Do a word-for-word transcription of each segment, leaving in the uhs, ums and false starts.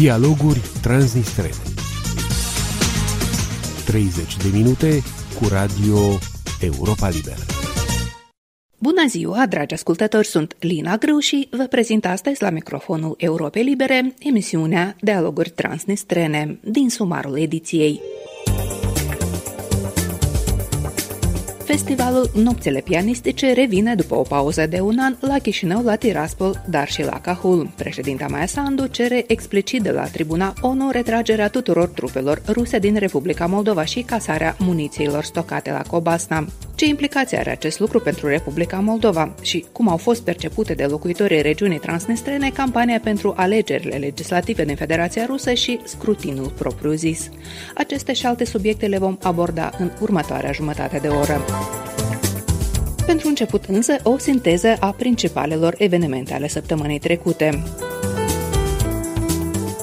Dialoguri transnistrene. treizeci de minute cu Radio Europa Liberă. Bună ziua, dragi ascultători, sunt Lina Grâu și vă prezint astăzi la microfonul Europei Libere emisiunea Dialoguri transnistrene din sumarul ediției. Festivalul Nopțile Pianistice revine după o pauză de un an la Chișinău, la Tiraspol, dar și la Cahul. Președinta Maia Sandu cere explicit de la tribuna O N U retragerea tuturor trupelor ruse din Republica Moldova și casarea munițiilor stocate la Cobasna. Ce implicații are acest lucru pentru Republica Moldova și cum au fost percepute de locuitorii regiunii transnistrene campania pentru alegerile legislative din Federația Rusă și scrutinul propriu-zis? Aceste și alte subiecte le vom aborda în următoarea jumătate de oră. Pentru început însă, o sinteză a principalelor evenimente ale săptămânii trecute.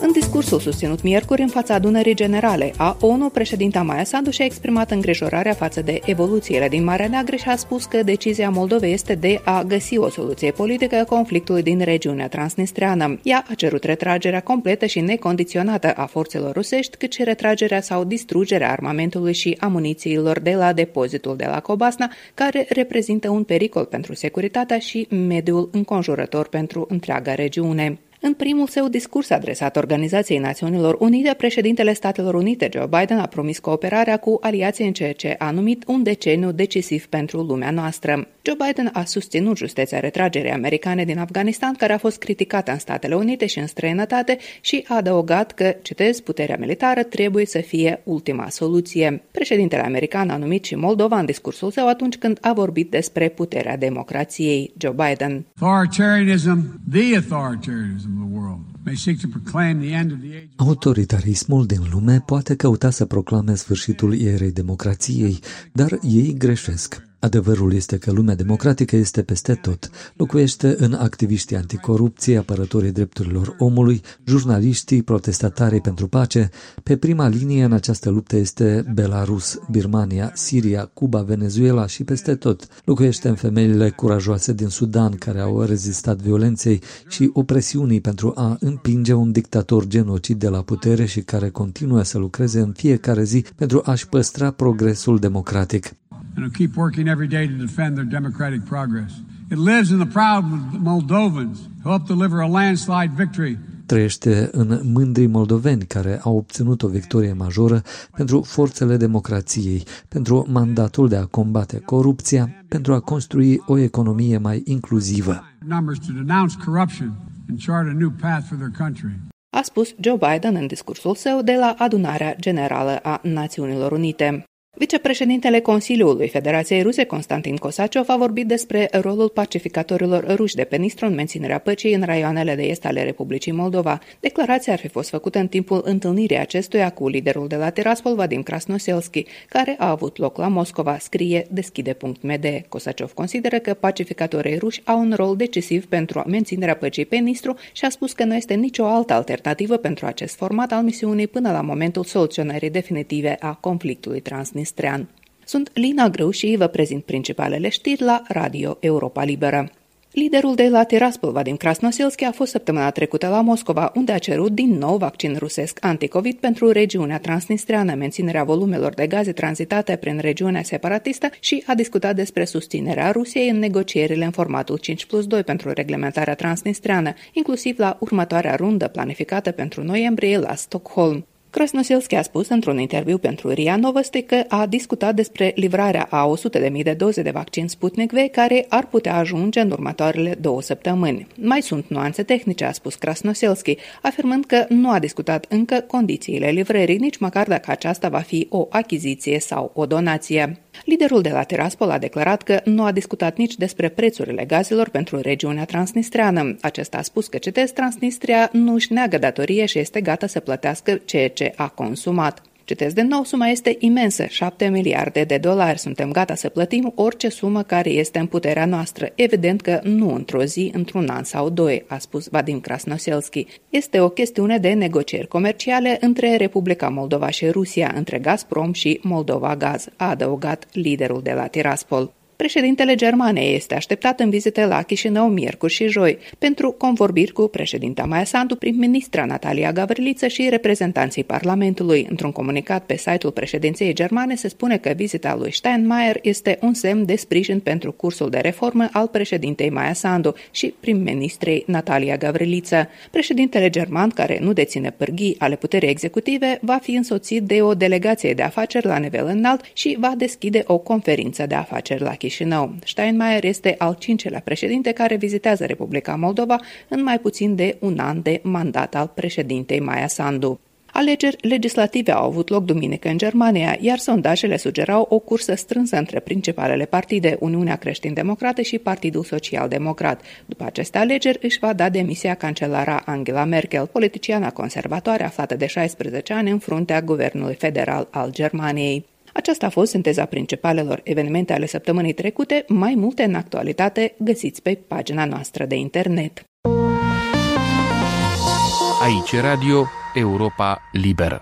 În discursul susținut miercuri în fața adunării generale a O N U, președinta Maia Sandu și-a exprimat îngrijorarea față de evoluțiile din Marea Neagră și a spus că decizia Moldovei este de a găsi o soluție politică conflictului din regiunea transnistreană. Ea a cerut retragerea completă și necondiționată a forțelor rusești, cât și retragerea sau distrugerea armamentului și amunițiilor de la depozitul de la Cobasna, care reprezintă un pericol pentru securitatea și mediul înconjurător pentru întreaga regiune. În primul său discurs adresat Organizației Națiunilor Unite, președintele Statelor Unite, Joe Biden, a promis cooperarea cu aliații în ceea ce a numit un deceniu decisiv pentru lumea noastră. Joe Biden a susținut justeția retragerii americane din Afganistan, care a fost criticată în Statele Unite și în străinătate, și a adăugat că, citez, puterea militară trebuie să fie ultima soluție. Președintele american a numit și Moldova în discursul său atunci când a vorbit despre puterea democrației. Joe Biden. Authoritarianism, the authoritarianism. Autoritarismul din lume poate căuta să proclame sfârșitul erei democrației, dar ei greșesc. Adevărul este că lumea democratică este peste tot. Locuiește în activiștii anticorupție, apărătorii drepturilor omului, jurnaliștii, protestatarii pentru pace. Pe prima linie în această luptă este Belarus, Birmania, Siria, Cuba, Venezuela și peste tot. Locuiește în femeile curajoase din Sudan care au rezistat violenței și opresiunii pentru a împinge un dictator genocid de la putere și care continuă să lucreze în fiecare zi pentru a-și păstra progresul democratic. And keep working every day to defend their democratic progress. It lives in the proud Moldovans who helped deliver a landslide victory. Trăiește în mândrii moldoveni care au obținut o victorie majoră pentru forțele democrației, pentru mandatul de a combate corupția, pentru a construi o economie mai inclusivă. A spus Joe Biden în discursul său de la Adunarea Generală a Națiunilor Unite. Vicepreședintele Consiliului Federației Ruse, Constantin Kosacov, a vorbit despre rolul pacificatorilor ruși de pe Nistru în menținerea păcii în raioanele de est ale Republicii Moldova. Declarația ar fi fost făcută în timpul întâlnirii acestuia cu liderul de la Tiraspol, Vadim Krasnoselski, care a avut loc la Moscova, scrie deschide punct m d. Kosacov consideră că pacificatorii ruși au un rol decisiv pentru menținerea păcii pe Nistru și a spus că nu este nicio altă alternativă pentru acest format al misiunii până la momentul soluționării definitive a conflictului transnistrean. Sunt Lina Grâu și vă prezint principalele știri la Radio Europa Liberă. Liderul de la Tiraspol, Vadim Krasnoselski, a fost săptămâna trecută la Moscova, unde a cerut din nou vaccin rusesc anticovid pentru regiunea transnistreană, menținerea volumelor de gaze tranzitate prin regiunea separatistă și a discutat despre susținerea Rusiei în negocierile în formatul cinci plus doi pentru reglementarea transnistreană, inclusiv la următoarea rundă planificată pentru noiembrie la Stockholm. Krasnoselski a spus într-un interviu pentru R I A Novosti că a discutat despre livrarea a o sută de mii de doze de vaccin Sputnik V care ar putea ajunge în următoarele două săptămâni. Mai sunt nuanțe tehnice, a spus Krasnoselski, afirmând că nu a discutat încă condițiile livrării, nici măcar dacă aceasta va fi o achiziție sau o donație. Liderul de la Tiraspol a declarat că nu a discutat nici despre prețurile gazelor pentru regiunea transnistreană. Acesta a spus că, citez, Transnistria nu își neagă datorie și este gata să plătească ceea ce a consumat. Citez din nou, suma este imensă, șapte miliarde de dolari. Suntem gata să plătim orice sumă care este în puterea noastră. Evident că nu într-o zi, într-un an sau doi, a spus Vadim Krasnoselski. Este o chestiune de negocieri comerciale între Republica Moldova și Rusia, între Gazprom și Moldova Gaz, a adăugat liderul de la Tiraspol. Președintele Germanei este așteptat în vizite la Chișinău miercuri și joi pentru convorbiri cu președinta Maia Sandu, prim-ministra Natalia Gavriliță și reprezentanții Parlamentului. Într-un comunicat pe site-ul președinției germane se spune că vizita lui Steinmeier este un semn de sprijin pentru cursul de reformă al președintei Maia Sandu și prim-ministrei Natalia Gavriliță. Președintele german, care nu deține pârghii ale puterii executive, va fi însoțit de o delegație de afaceri la nivel înalt și va deschide o conferință de afaceri la Chișinău. Steinmeier este al cincelea președinte care vizitează Republica Moldova în mai puțin de un an de mandat al președintei Maia Sandu. Alegeri legislative au avut loc duminică în Germania, iar sondajele sugerau o cursă strânsă între principalele partide, Uniunea Creștin-Democrată și Partidul Social-Democrat. După aceste alegeri își va da demisia cancelara Angela Merkel, politiciana conservatoare aflată de șaisprezece ani în fruntea guvernului federal al Germaniei. Aceasta a fost sinteza principalelor evenimente ale săptămânii trecute, mai multe în actualitate găsiți pe pagina noastră de internet. Aici Radio Europa Liberă.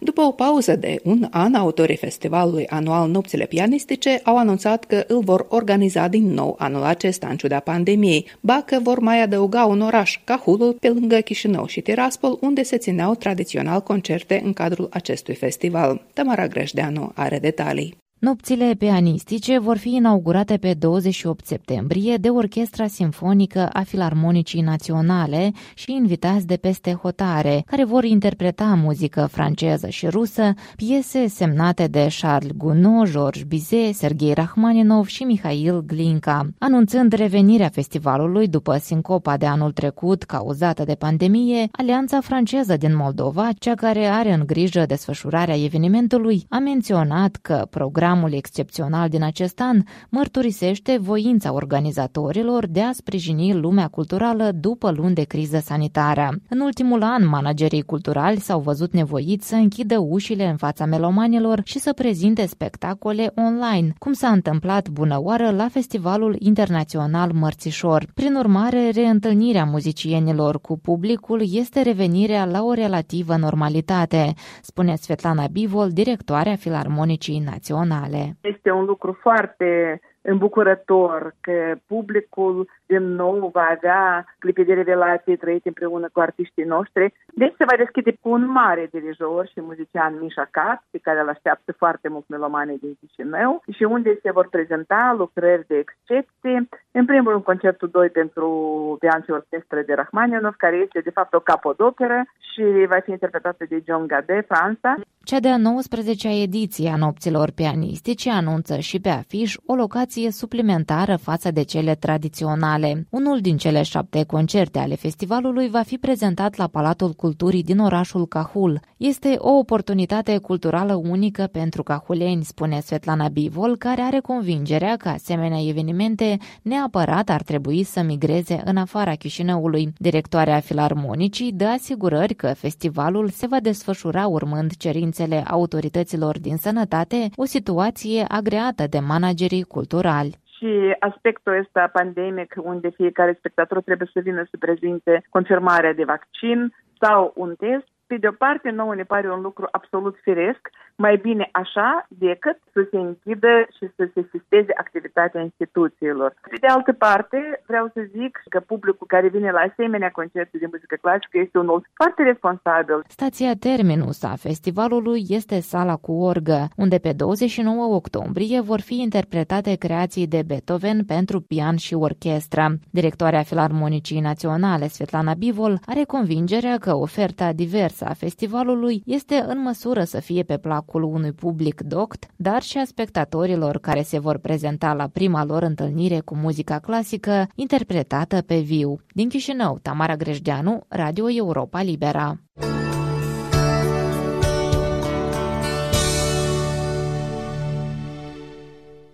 După o pauză de un an, autorii festivalului anual Nopțile Pianistice au anunțat că îl vor organiza din nou anul acesta, în ciuda pandemiei, ba că vor mai adăuga un oraș, Cahulul, pe lângă Chișinău și Tiraspol, unde se țineau tradițional concerte în cadrul acestui festival. Tamara Greșdeanu are detalii. Nopțile pianistice vor fi inaugurate pe douăzeci și opt septembrie de Orchestra Simfonică a Filarmonicii Naționale și invitați de peste hotare, care vor interpreta muzică franceză și rusă, piese semnate de Charles Gounod, Georges Bizet, Serghei Rachmaninov și Mihail Glinka. Anunțând revenirea festivalului după sincopa de anul trecut cauzată de pandemie, Alianța Franceză din Moldova, cea care are în grijă desfășurarea evenimentului, a menționat că programul Programul excepțional din acest an mărturisește voința organizatorilor de a sprijini lumea culturală după luni de criză sanitară. În ultimul an, managerii culturali s-au văzut nevoiți să închidă ușile în fața melomanilor și să prezinte spectacole online, cum s-a întâmplat bunăoară la Festivalul Internațional Mărțișor. Prin urmare, reîntâlnirea muzicienilor cu publicul este revenirea la o relativă normalitate, spune Svetlana Bivol, directoarea Filarmonicii Naționale. Este un lucru foarte îmbucurător că publicul din nou va avea clipe de revelație trăite împreună cu artiștii noștri. Deci se va deschide cu un mare dirijor și muzician, Misha Katz, pe care îl așteaptă foarte mult melomanii din Chișinău și unde se vor prezenta lucrări de excepție. În primul rând, concertul doi pentru pian și orchestră de Rachmaninov, care este de fapt o capodoperă și va fi interpretată de John Gade, Franța. Cea de-a nouăsprezecea ediție a Nopților Pianistice anunță și pe afiș o locație suplimentară față de cele tradiționale. Unul din cele șapte concerte ale festivalului va fi prezentat la Palatul Culturii din orașul Cahul. Este o oportunitate culturală unică pentru cahuleni, spune Svetlana Bivol, care are convingerea că asemenea evenimente neapărat ar trebui să migreze în afara Chișinăului. Directoarea Filarmonicii dă asigurări că festivalul se va desfășura urmând cerințe autorităților din sănătate, o situație agreată de managerii culturali. Și aspectul ăsta pandemic, unde fiecare spectator trebuie să vină să prezinte confirmarea de vaccin sau un test, pe de-o parte nouă ne pare un lucru absolut firesc, mai bine așa decât să se închidă și să se sisteze activitatea instituțiilor. Pe de altă parte, vreau să zic că publicul care vine la asemenea concerte de muzică clasică este unul foarte responsabil. Stația terminus a festivalului este sala cu orgă, unde pe douăzeci și nouă octombrie vor fi interpretate creații de Beethoven pentru pian și orchestră. Directoarea Filarmonicii Naționale, Svetlana Bivol, are convingerea că oferta diversă a festivalului este în măsură să fie pe plac acolo unui public doct, dar și a spectatorilor care se vor prezenta la prima lor întâlnire cu muzica clasică interpretată pe viu. Din Chișinău, Tamara Greșdeanu, Radio Europa Liberă.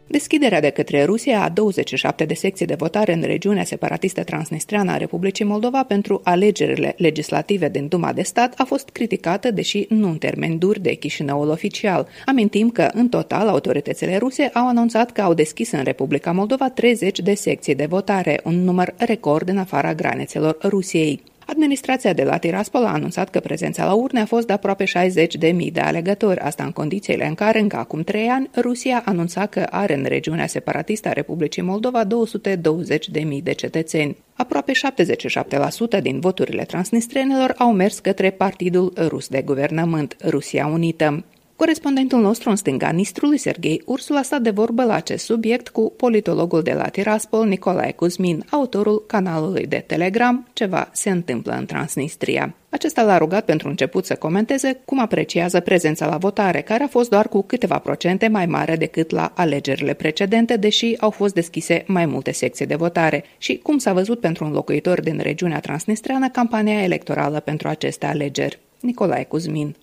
Deschiderea de către Rusia a douăzeci și șapte de secții de votare în regiunea separatistă transnistreană a Republicii Moldova pentru alegerile legislative din Duma de Stat a fost criticată, deși nu în termeni duri, de Chișinăul oficial. Amintim că, în total, autoritățile ruse au anunțat că au deschis în Republica Moldova treizeci de secții de votare, un număr record în afara granițelor Rusiei. Administrația de la Tiraspol a anunțat că prezența la urne a fost de aproape șaizeci de mii de alegători, asta în condițiile în care, încă acum trei ani, Rusia anunța că are în regiunea separatistă a Republicii Moldova două sute douăzeci de mii de cetățeni. Aproape șaptezeci și șapte la sută din voturile transnistrenilor au mers către Partidul Rus de Guvernământ, Rusia Unită. Corespondentul nostru în stânga Nistrului, Sergei Ursula, a stat de vorbă la acest subiect cu politologul de la Tiraspol, Nicolae Cuzmin, autorul canalului de Telegram Ceva se întâmplă în Transnistria. Acesta l-a rugat pentru început să comenteze cum apreciază prezența la votare, care a fost doar cu câteva procente mai mare decât la alegerile precedente, deși au fost deschise mai multe secții de votare, și cum s-a văzut pentru un locuitor din regiunea transnistreană campania electorală pentru aceste alegeri. Nicolae Cuzmin.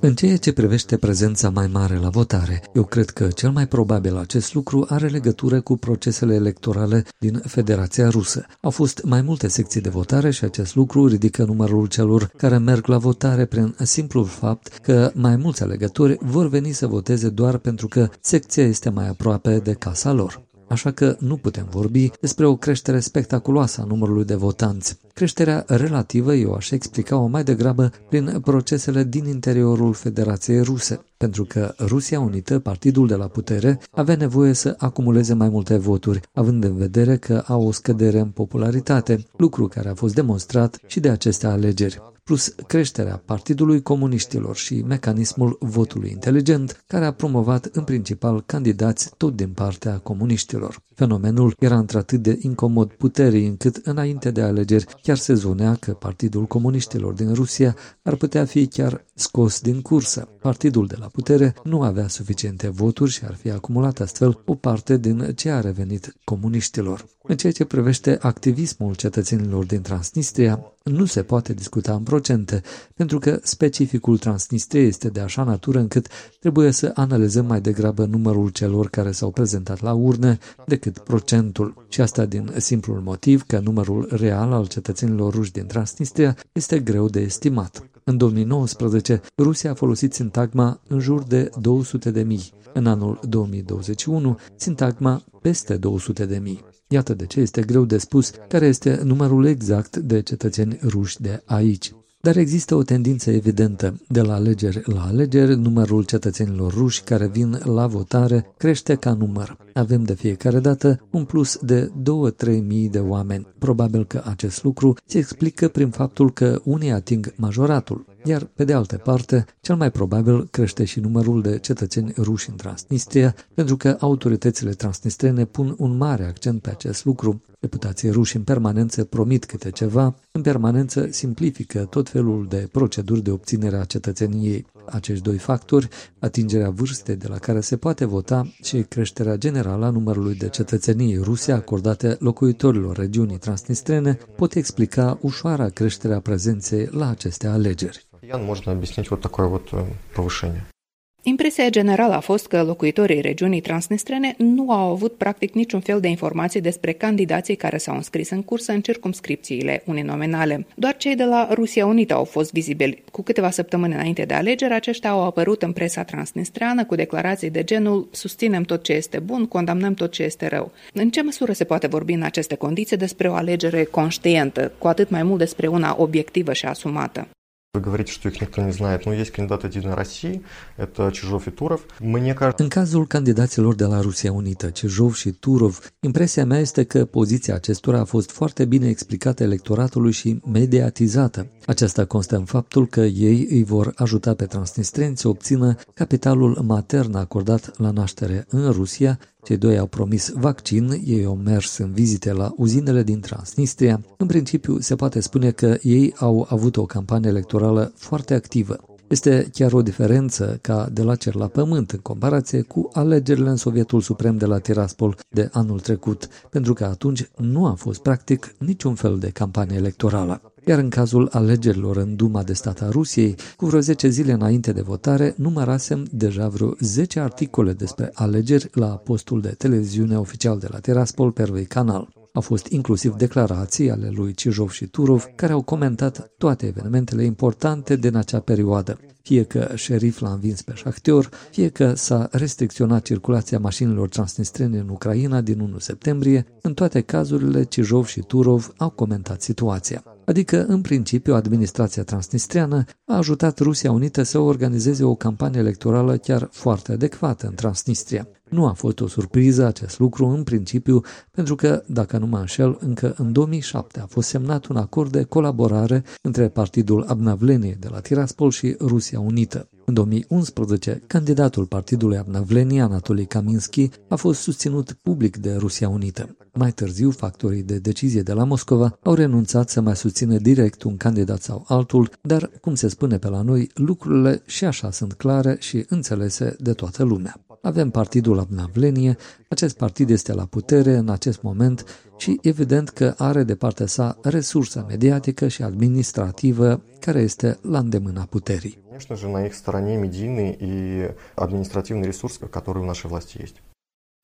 În ceea ce privește prezența mai mare la votare, eu cred că cel mai probabil acest lucru are legătură cu procesele electorale din Federația Rusă. Au fost mai multe secții de votare și acest lucru ridică numărul celor care merg la votare prin simplul fapt că mai mulți alegători vor veni să voteze doar pentru că secția este mai aproape de casa lor. Așa că nu putem vorbi despre o creștere spectaculoasă a numărului de votanți. Creșterea relativă eu aș explica-o mai degrabă prin procesele din interiorul Federației Ruse, pentru că Rusia Unită, partidul de la putere, avea nevoie să acumuleze mai multe voturi, având în vedere că au o scădere în popularitate, lucru care a fost demonstrat și de aceste alegeri, plus creșterea Partidului Comuniștilor și mecanismul votului inteligent, care a promovat în principal candidați tot din partea comuniștilor. Fenomenul era într-atât de incomod puterii încât, înainte de alegeri, chiar se zvonea că Partidul Comuniștilor din Rusia ar putea fi chiar scos din cursă. Partidul de la putere nu avea suficiente voturi și ar fi acumulat astfel o parte din ce a revenit comuniștilor. În ceea ce privește activismul cetățenilor din Transnistria, nu se poate discuta în procente, pentru că specificul Transnistriei este de așa natură încât trebuie să analizăm mai degrabă numărul celor care s-au prezentat la urne decât procentul. Și asta din simplul motiv că numărul real al cetățenilor ruși din Transnistria este greu de estimat. În două mii nouăsprezece, Rusia a folosit sintagma în jur de două sute de mii. În anul două mii douăzeci și unu, sintagma peste două sute de mii. Iată de ce este greu de spus care este numărul exact de cetățeni ruși de aici. Dar există o tendință evidentă. De la alegeri la alegeri, numărul cetățenilor ruși care vin la votare crește ca număr. Avem de fiecare dată un plus de două-trei mii de oameni. Probabil că acest lucru se explică prin faptul că unii ating majoratul, iar, pe de altă parte, cel mai probabil crește și numărul de cetățeni ruși în Transnistria, pentru că autoritățile transnistrene pun un mare accent pe acest lucru. Deputații ruși în permanență promit câte ceva, în permanență simplifică tot felul de proceduri de obținere a cetățeniei. Acești doi factori, atingerea vârstei de la care se poate vota și creșterea generală a numărului de cetățenie ruse acordate locuitorilor regiunii transnistrene, pot explica ușoara creșterea prezenței la aceste alegeri. Impresia generală a fost că locuitorii regiunii transnistrene nu au avut practic niciun fel de informații despre candidații care s-au înscris în cursă în circumscripțiile uninominale. Doar cei de la Rusia Unită au fost vizibili. Cu câteva săptămâni înainte de alegeri, aceștia au apărut în presa transnistreană cu declarații de genul „susținem tot ce este bun, condamnăm tot ce este rău”. În ce măsură se poate vorbi în aceste condiții despre o alegere conștientă, cu atât mai mult despre una obiectivă și asumată? În cazul candidaților de la Rusia Unită, Chijov și Turov, impresia mea este că poziția acestora a fost foarte bine explicată electoratului și mediatizată. Aceasta constă în faptul că ei îi vor ajuta pe transnistreni să obțină capitalul matern acordat la naștere în Rusia. Cei doi au promis vaccin, ei au mers în vizite la uzinele din Transnistria. În principiu, se poate spune că ei au avut o campanie electorală foarte activă. Este chiar o diferență ca de la cer la pământ în comparație cu alegerile în Sovietul Suprem de la Tiraspol de anul trecut, pentru că atunci nu a fost practic niciun fel de campanie electorală. Iar în cazul alegerilor în Duma de Stat a Rusiei, cu vreo zece zile înainte de votare, numărasem deja vreo zece articole despre alegeri la postul de televiziune oficial de la Tiraspol, Pervyi Kanal. Au fost inclusiv declarații ale lui Cijov și Turov, care au comentat toate evenimentele importante din acea perioadă. Fie că șerif l-a învins pe Shahtior, fie că s-a restricționat circulația mașinilor transnistrene în Ucraina din unu septembrie, în toate cazurile Cijov și Turov au comentat situația. Adică, în principiu, administrația transnistriană a ajutat Rusia Unită să organizeze o campanie electorală chiar foarte adecvată în Transnistria. Nu a fost o surpriză acest lucru în principiu, pentru că, dacă nu mă înșel, încă în două mii șapte a fost semnat un acord de colaborare între Partidul Abnavlenie de la Tiraspol și Rusia Unită. În două mii unsprezece, candidatul Partidului Abnavlenie, Anatolii Kaminski, a fost susținut public de Rusia Unită. Mai târziu, factorii de decizie de la Moscova au renunțat să mai susțină direct un candidat sau altul, dar, cum se spune pe la noi, lucrurile și așa sunt clare și înțelese de toată lumea. Avem Partidul Abnavlenie, acest partid este la putere în acest moment și evident că are de partea sa resursa mediatică și administrativă care este la îndemâna puterii.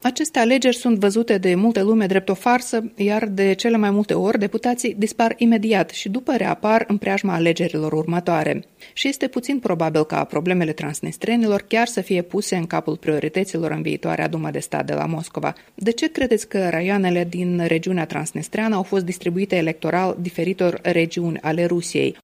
Aceste alegeri sunt văzute de multe lume drept o farsă, iar de cele mai multe ori deputații dispar imediat și după reapar în preajma alegerilor următoare. Și este puțin probabil ca problemele transnistrenilor chiar să fie puse în capul priorităților în viitoarea Dumă de Stat de la Moscova. De ce credeți că raioanele din regiunea transnistreană au fost distribuite electoral diferitor regiuni ale Rusiei?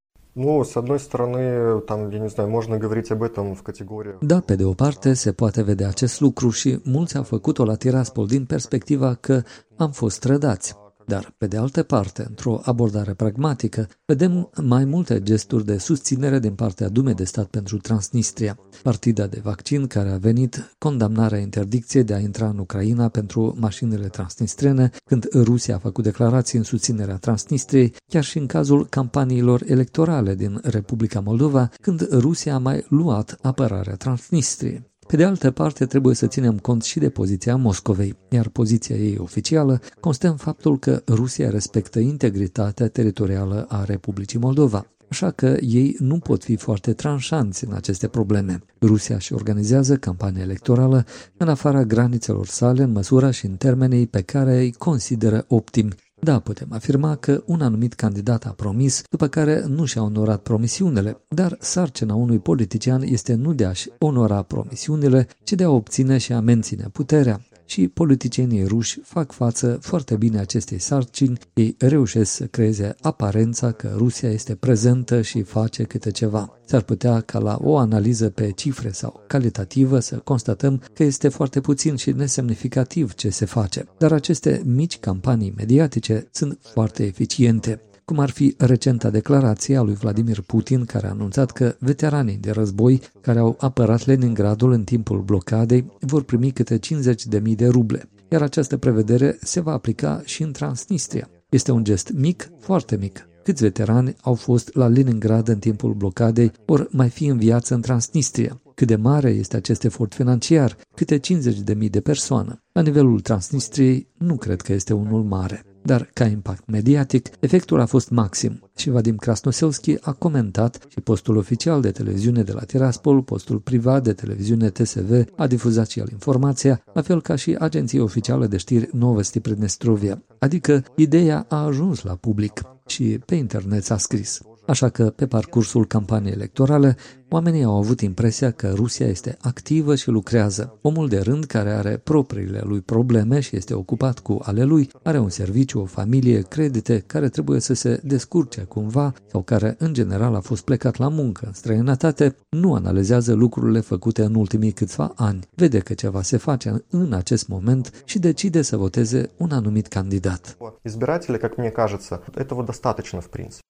Da, pe de o parte se poate vedea acest lucru și mulți au făcut-o la Tiraspol din perspectiva că am fost trădați. Dar, pe de altă parte, într-o abordare pragmatică, vedem mai multe gesturi de susținere din partea Dumei de Stat pentru Transnistria. Partida de vaccin care a venit, condamnarea interdicției de a intra în Ucraina pentru mașinile transnistrene, când Rusia a făcut declarații în susținerea Transnistriei, chiar și în cazul campaniilor electorale din Republica Moldova, când Rusia a mai luat apărarea Transnistriei. Pe de altă parte, trebuie să ținem cont și de poziția Moscovei, iar poziția ei oficială constă în faptul că Rusia respectă integritatea teritorială a Republicii Moldova, așa că ei nu pot fi foarte tranșanți în aceste probleme. Rusia își organizează campania electorală în afara granițelor sale în măsura și în termenii pe care îi consideră optimi. Da, putem afirma că un anumit candidat a promis, după care nu și-a onorat promisiunile, dar sarcina unui politician este nu de a-și onora promisiunile, ci de a obține și a menține puterea. Și politicienii ruși fac față foarte bine acestei sarcini, ei reușesc să creeze aparența că Rusia este prezentă și face câte ceva. S-ar putea ca la o analiză pe cifre sau calitativă să constatăm că este foarte puțin și nesemnificativ ce se face, dar aceste mici campanii mediatice sunt foarte eficiente. Cum ar fi recenta declarație a lui Vladimir Putin, care a anunțat că veteranii de război care au apărat Leningradul în timpul blocadei vor primi câte cincizeci de mii de ruble, iar această prevedere se va aplica și în Transnistria. Este un gest mic, foarte mic. Câți veterani au fost la Leningrad în timpul blocadei vor mai fi în viață în Transnistria? Cât de mare este acest efort financiar? Câte cincizeci de mii de persoane? La nivelul Transnistriei nu cred că este unul mare. Dar, ca impact mediatic, efectul a fost maxim și Vadim Krasnoselski a comentat și postul oficial de televiziune de la Tiraspol, postul privat de televiziune T S V a difuzat și el informația, la fel ca și agenția oficială de știri Novosti Pridnestrovia, adică ideea a ajuns la public și pe internet s-a scris. Așa că, pe parcursul campaniei electorale, oamenii au avut impresia că Rusia este activă și lucrează. Omul de rând care are propriile lui probleme și este ocupat cu ale lui, are un serviciu, o familie, credite, care trebuie să se descurce cumva sau care, în general, a fost plecat la muncă în străinătate, nu analizează lucrurile făcute în ultimii câțiva ani. Vede că ceva se face în acest moment și decide să voteze un anumit candidat. Избиратели, как мне кажется, этого достаточно в принципе.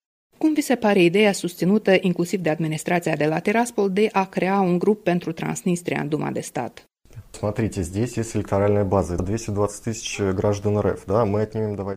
Cum vi se pare ideea susținută inclusiv de administrația de la Tiraspol de a crea un grup pentru Transnistria în Duma de Stat?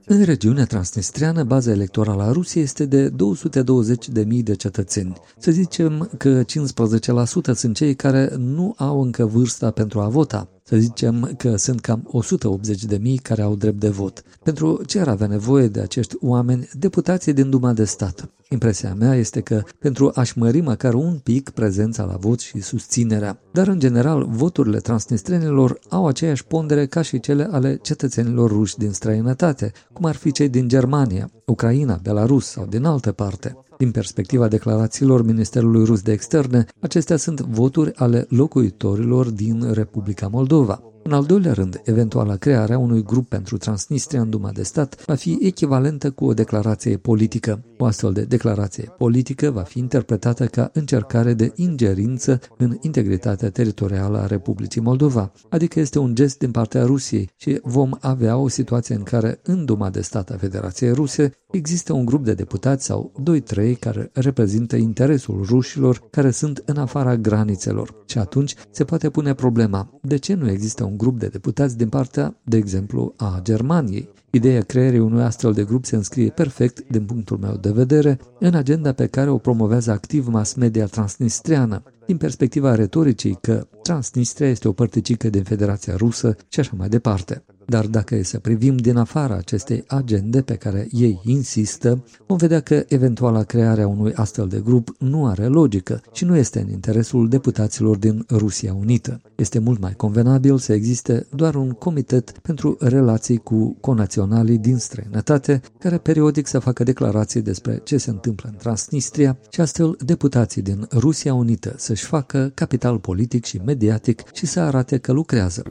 În regiunea transnistriană, baza electorală a Rusiei este de două sute douăzeci de mii de cetățeni. Să zicem că cincisprezece la sută sunt cei care nu au încă vârsta pentru a vota. Să zicem că sunt cam o sută optzeci de mii care au drept de vot. Pentru ce ar avea nevoie de acești oameni deputații din Duma de Stat? Impresia mea este că pentru a-și mări măcar un pic prezența la vot și susținerea. Dar, în general, voturile transnistrenilor au aceeași pondere ca și cele ale cetățenilor ruși din străinătate, cum ar fi cei din Germania, Ucraina, Belarus sau din altă parte. Din perspectiva declarațiilor Ministerului Rus de Externe, acestea sunt voturi ale locuitorilor din Republica Moldova. În al doilea rând, eventuala crearea unui grup pentru Transnistria în Duma de Stat va fi echivalentă cu o declarație politică. O astfel de declarație politică va fi interpretată ca încercare de ingerință în integritatea teritorială a Republicii Moldova, adică este un gest din partea Rusiei și vom avea o situație în care în Duma de Stat a Federației Ruse există un grup de deputați sau doi trei care reprezintă interesul rușilor care sunt în afara granițelor. Și atunci se poate pune problema, de ce nu există un grup de deputați din partea, de exemplu, a Germaniei? Ideea creării unui astfel de grup se înscrie perfect, din punctul meu de vedere, în agenda pe care o promovează activ mass-media transnistriană, din perspectiva retoricii că Transnistria este o părticică din Federația Rusă și așa mai departe. Dar dacă e să privim din afara acestei agende pe care ei insistă, vom vedea că eventuala crearea unui astfel de grup nu are logică și nu este în interesul deputaților din Rusia Unită. Este mult mai convenabil să existe doar un comitet pentru relații cu conaționalii din străinătate, care periodic să facă declarații despre ce se întâmplă în Transnistria și astfel deputații din Rusia Unită să-și facă capital politic și mediatic și să arate că lucrează.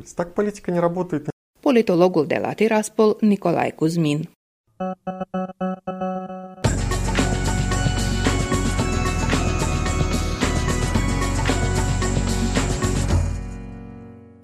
Politologul de la Tiraspol, Nicolae Cuzmin.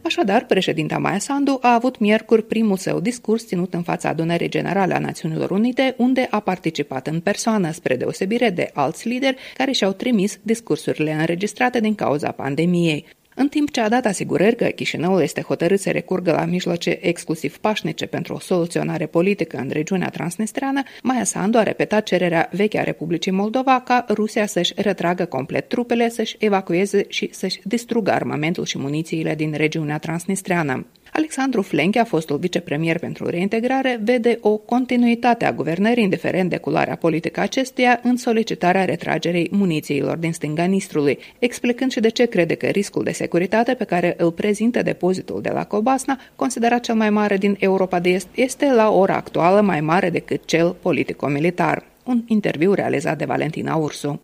Așadar, președinta Maia Sandu a avut miercuri primul său discurs ținut în fața Adunării Generale a Națiunilor Unite, unde a participat în persoană, spre deosebire de alți lideri care și-au trimis discursurile înregistrate din cauza pandemiei. În timp ce a dat asigurări că Chișinăul este hotărât să recurgă la mijloace exclusiv pașnice pentru o soluționare politică în regiunea transnistreană, Maia Sandu a repetat cererea veche a Republicii Moldova ca Rusia să-și retragă complet trupele, să-și evacueze și să-și distrugă armamentul și munițiile din regiunea transnistreană. Alexandru Flenchi, a fostul vicepremier pentru reintegrare, vede o continuitate a guvernării, indiferent de culoarea politică acesteia, în solicitarea retragerii munițiilor din stânga Nistrului, explicând și de ce crede că riscul de securitate pe care îl prezintă depozitul de la Cobasna, considerat cel mai mare din Europa de Est, este la ora actuală mai mare decât cel politico-militar. Un interviu realizat de Valentina Ursu.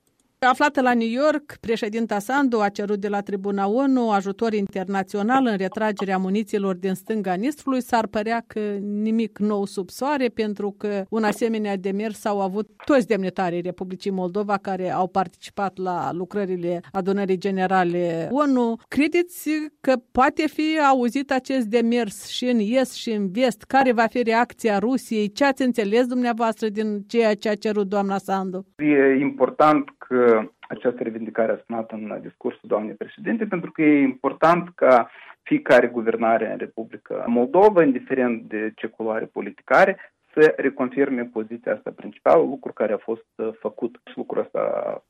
Aflată la New York, președinta Sandu a cerut de la tribuna O N U ajutor internațional în retragerea munițiilor din stânga Nistrului. S-ar părea că nimic nou sub soare, pentru că un asemenea demers au avut toți demnitarii Republicii Moldova care au participat la lucrările Adunării Generale O N U. Credeți că poate fi auzit acest demers și în est și în vest? Care va fi reacția Rusiei? Ce ați înțeles dumneavoastră din ceea ce a cerut doamna Sandu? E important că această revindicare a sunat în discursul doamnei președinte, pentru că e important ca fiecare guvernare în Republica Moldova, indiferent de ce culoare politică are, să reconfirme poziția asta principală, lucru care a fost făcut. Și lucrul ăsta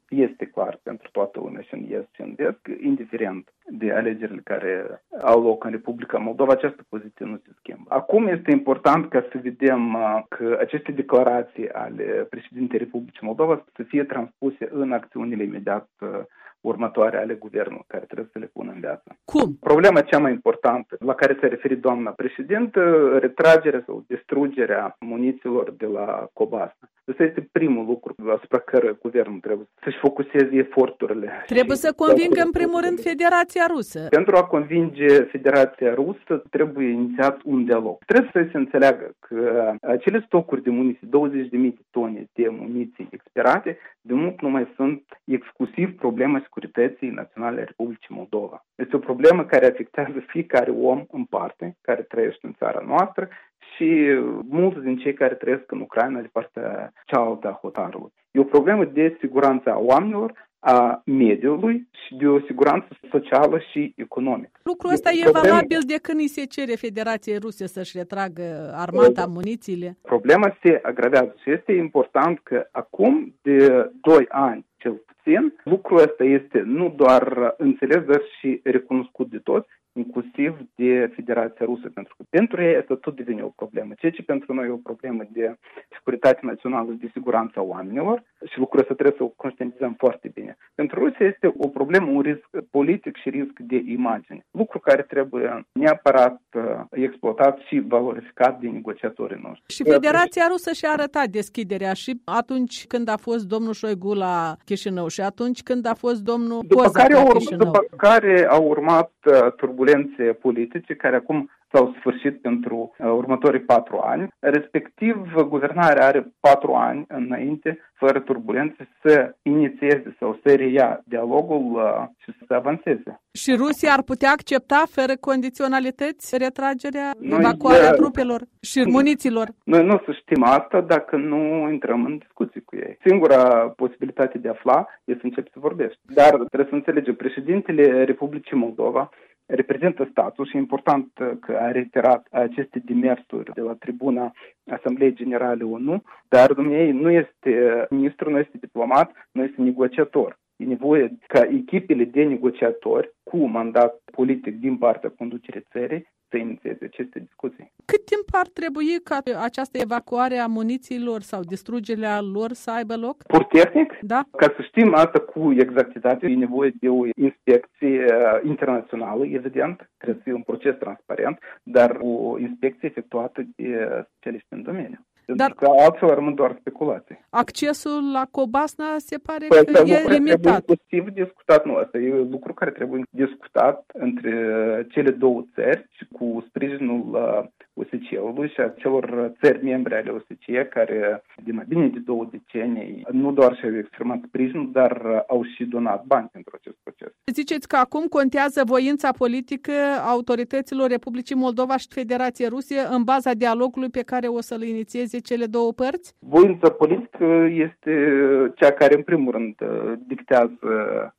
este clar pentru toată lumea, și în est și în vest, indiferent de alegerile care au loc în Republica Moldova, această poziție nu se schimbă. Acum este important ca să vedem că aceste declarații ale președintei Republicii Moldova să fie transpuse în acțiunile imediat următoare ale guvernului, care trebuie să le pună în viață. Cum? Problema cea mai importantă la care s-a referit doamna președintă, retragerea sau distrugerea munițiilor de la Cobasna. Asta este primul lucru asupra care guvernul trebuie să-și focuseze eforturile. Trebuie să convingă în primul rând Federația Rusă. Pentru a convinge Federația Rusă trebuie inițiat un dialog. Trebuie să se înțeleagă că acele stocuri de muniții, douăzeci de mii de tone de muniții expirate, de mult nu mai sunt exclusiv problema securității naționale a Republicii Moldova. Este o problemă care afectează fiecare om în parte, care trăiește în țara noastră, și mulți din cei care trăiesc în Ucraina de partea cealaltă a hotarului. E o problemă de siguranță a oamenilor, a mediului și de o siguranță socială și economică. Lucrul ăsta e, e valabil de când îi se cere Federației Ruse să-și retragă armata, munițiile. Problema se agravează și este important că acum de doi ani cel puțin, lucrul ăsta este nu doar înțeles, dar și recunoscut de toți, inclusiv de Federația Rusă, pentru că pentru ei asta tot devine o problemă. Ceea ce pentru noi e o problemă de securitate națională, de siguranța oamenilor și lucrul ăsta trebuie să o conștientizăm foarte bine. Pentru Rusia este o problemă, un risc politic și risc de imagine, lucru care trebuie neapărat exploatat și valorificat de negociatorii noștri. Și Federația Rusă și-a arătat deschiderea și atunci când a fost domnul Șoigu la Chișinău și atunci când a fost domnul Cozac la Chișinău. După care au urmat turbulențe politice care acum s-au sfârșit pentru uh, următorii patru ani. Respectiv, guvernarea are patru ani înainte, fără turbulențe, să inițieze sau să reia dialogul uh, și să avanseze. Și Rusia ar putea accepta, fără condiționalități, retragerea, noi, evacuarea de... trupelor și muniților? Noi nu o să știm asta dacă nu intrăm în discuții cu ei. Singura posibilitate de a afla este să începi să vorbești. Dar trebuie să înțelegem, președintele Republicii Moldova reprezintă statul și e important că a reiterat aceste demersuri de la tribuna Asambleei Generale O N U, dar dumneavoastră nu este ministru, nu este diplomat, nu este negociator. E nevoie ca echipele de negociatori cu mandat politic din partea conducerii țării să inițieze aceste discuții. Cât timp ar trebui ca această evacuare a munițiilor sau distrugerea lor să aibă loc? Pur tehnic? Da. Ca să știm asta cu exactitate, e nevoie de o inspecție internațională, evident, trebuie să fie un proces transparent, dar o inspecție efectuată de specialiști în domeniu. Dar că altfel rămân doar speculații. Accesul la Cobasna se pare păi, că e limitat. Trebuie discutat, nu, asta e un lucru care trebuie discutat între cele două țări și cu sprijinul O S C E-ului și a celor țări membre ale O S C E care de mai bine de două decenii nu doar și-au exprimat sprijinul, dar au și donat bani pentru acest proces. Ziceți că acum contează voința politică a autorităților Republicii Moldova și Federației Rusie în baza dialogului pe care o să-l inițieze cele două părți? Voința politică este cea care în primul rând dictează.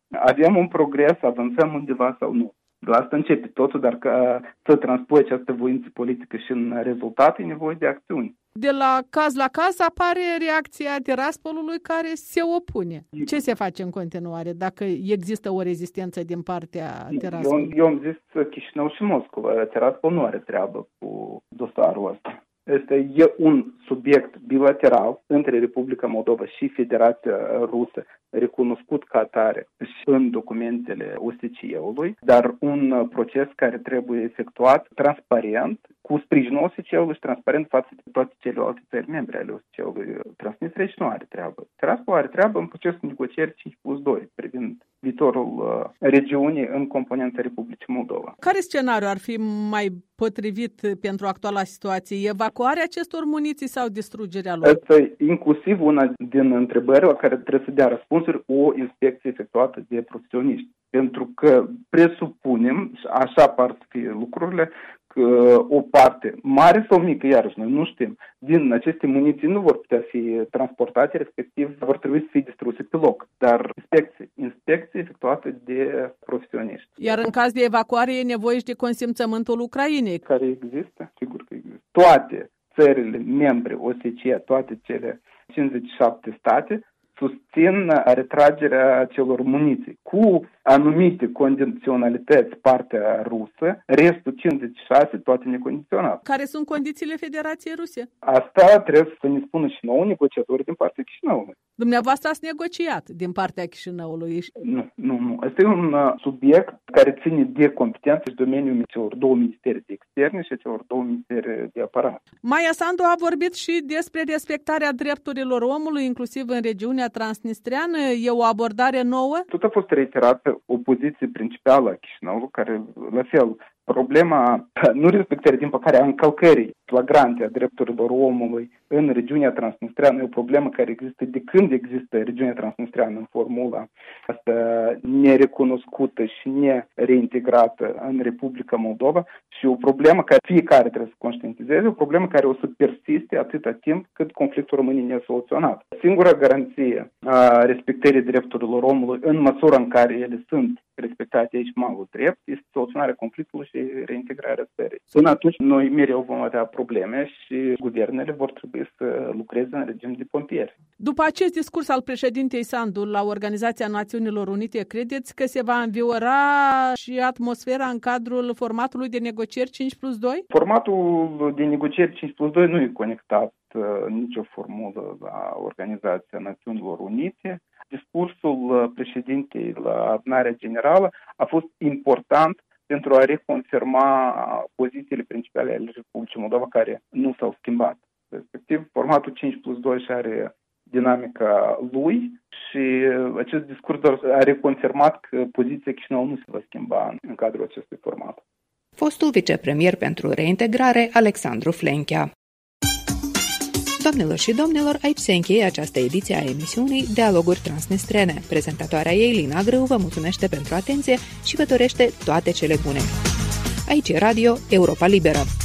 Avem un progres, avansăm undeva sau nu. De la asta începe totul, dar ca să transpui această voință politică și în rezultat e nevoie de acțiuni. De la caz la caz apare reacția Tiraspolului care se opune. Ce se face în continuare dacă există o rezistență din partea Tiraspolului? Eu, eu am zis Chișinău și Moscova. Tiraspol nu are treabă cu dosarul ăsta. Este e un subiect bilateral între Republica Moldova și Federația Rusă, recunoscut ca atare și în documentele O S C E-ului, dar un proces care trebuie efectuat transparent, cu sprijinul O S C E-ului și transparent față de toate celelalte țări membre ale O S C E-ului. Transnistria și nu are treabă. Tiraspol are treabă în procesul negocieri cinci plus doi, privind viitorul uh, regiunii în componența Republicii Moldova. Care scenariu ar fi mai potrivit pentru actuala situație? Evacuarea acestor muniții sau distrugerea lor? Asta e inclusiv una din întrebările la care trebuie să dea răspunsuri o inspecție efectuată de profesioniști. Pentru că presupunem, așa par să fie lucrurile, că o parte mare sau mică, iarăși noi nu știm, din aceste muniții nu vor putea fi transportate, respectiv vor trebui să fie distruse pe loc. Dar inspecție, inspecție efectuată de profesioniști. Iar în caz de evacuare e nevoie și de consimțământul Ucrainei. Care există? Sigur că există. Toate țările membre O S C E, toate cele cincizeci și șapte state, susțin retragerea celor muniții. Cu anumite condiționalități partea rusă, restul cincizeci și șase toate necondiționate. Care sunt condițiile Federației Ruse? Asta trebuie să ne spună și nouă negociatorii din partea Chișinăului. Dumneavoastră ați negociat din partea Chișinăului? Nu, nu, nu. Asta e un subiect care ține de competență și domeniul celor două ministeri de externe și celor două ministeri de apărare. Maia Sandu a vorbit și despre respectarea drepturilor omului, inclusiv în regiunea transnistreană. E o abordare nouă? Tot a fost reiterată o poziție principală a Chișinăului, care, la fel, problema nu respectării, din păcate, a încălcării flagrante a drepturilor omului în regiunea transnistreană e o problemă care există de când există regiunea transnistreană în formula asta nerecunoscută și nereintegrată în Republica Moldova și o problemă care fiecare trebuie să conștientizeze, o problemă care o să persiste atâta timp cât conflictul rămâne nesoluționat. Singura garanție a respectării drepturilor omului în măsura în care ele sunt respectate aici, malul drept, este soluționarea conflictului și reintegrarea țării. Până atunci, noi mereu vom avea probleme și guvernele vor trebui să lucreze în regim de pompieri. După acest discurs al președintei Sandu la Organizația Națiunilor Unite, credeți că se va înviora și atmosfera în cadrul formatului de negocieri cinci plus doi? Formatul de negocieri cinci plus doi nu e conectat nicio formulă la Organizația Națiunilor Unite. Discursul președintei la adunarea generală a fost important pentru a reconfirma pozițiile principale ale Republicii Moldova care nu s-au schimbat. Respectiv, formatul cinci plus doi și are dinamica lui și acest discurs a reconfirmat că poziția Chișinăului nu se va schimba în cadrul acestui format. Fostul vicepremier pentru reintegrare, Alexandru Flenchi. Doamnelor și domnilor, aici se încheie această ediție a emisiunii Dialoguri Transnistrene. Prezentatoarea ei, Lina Grâu, vă mulțumește pentru atenție și vă dorește toate cele bune. Aici e Radio Europa Liberă.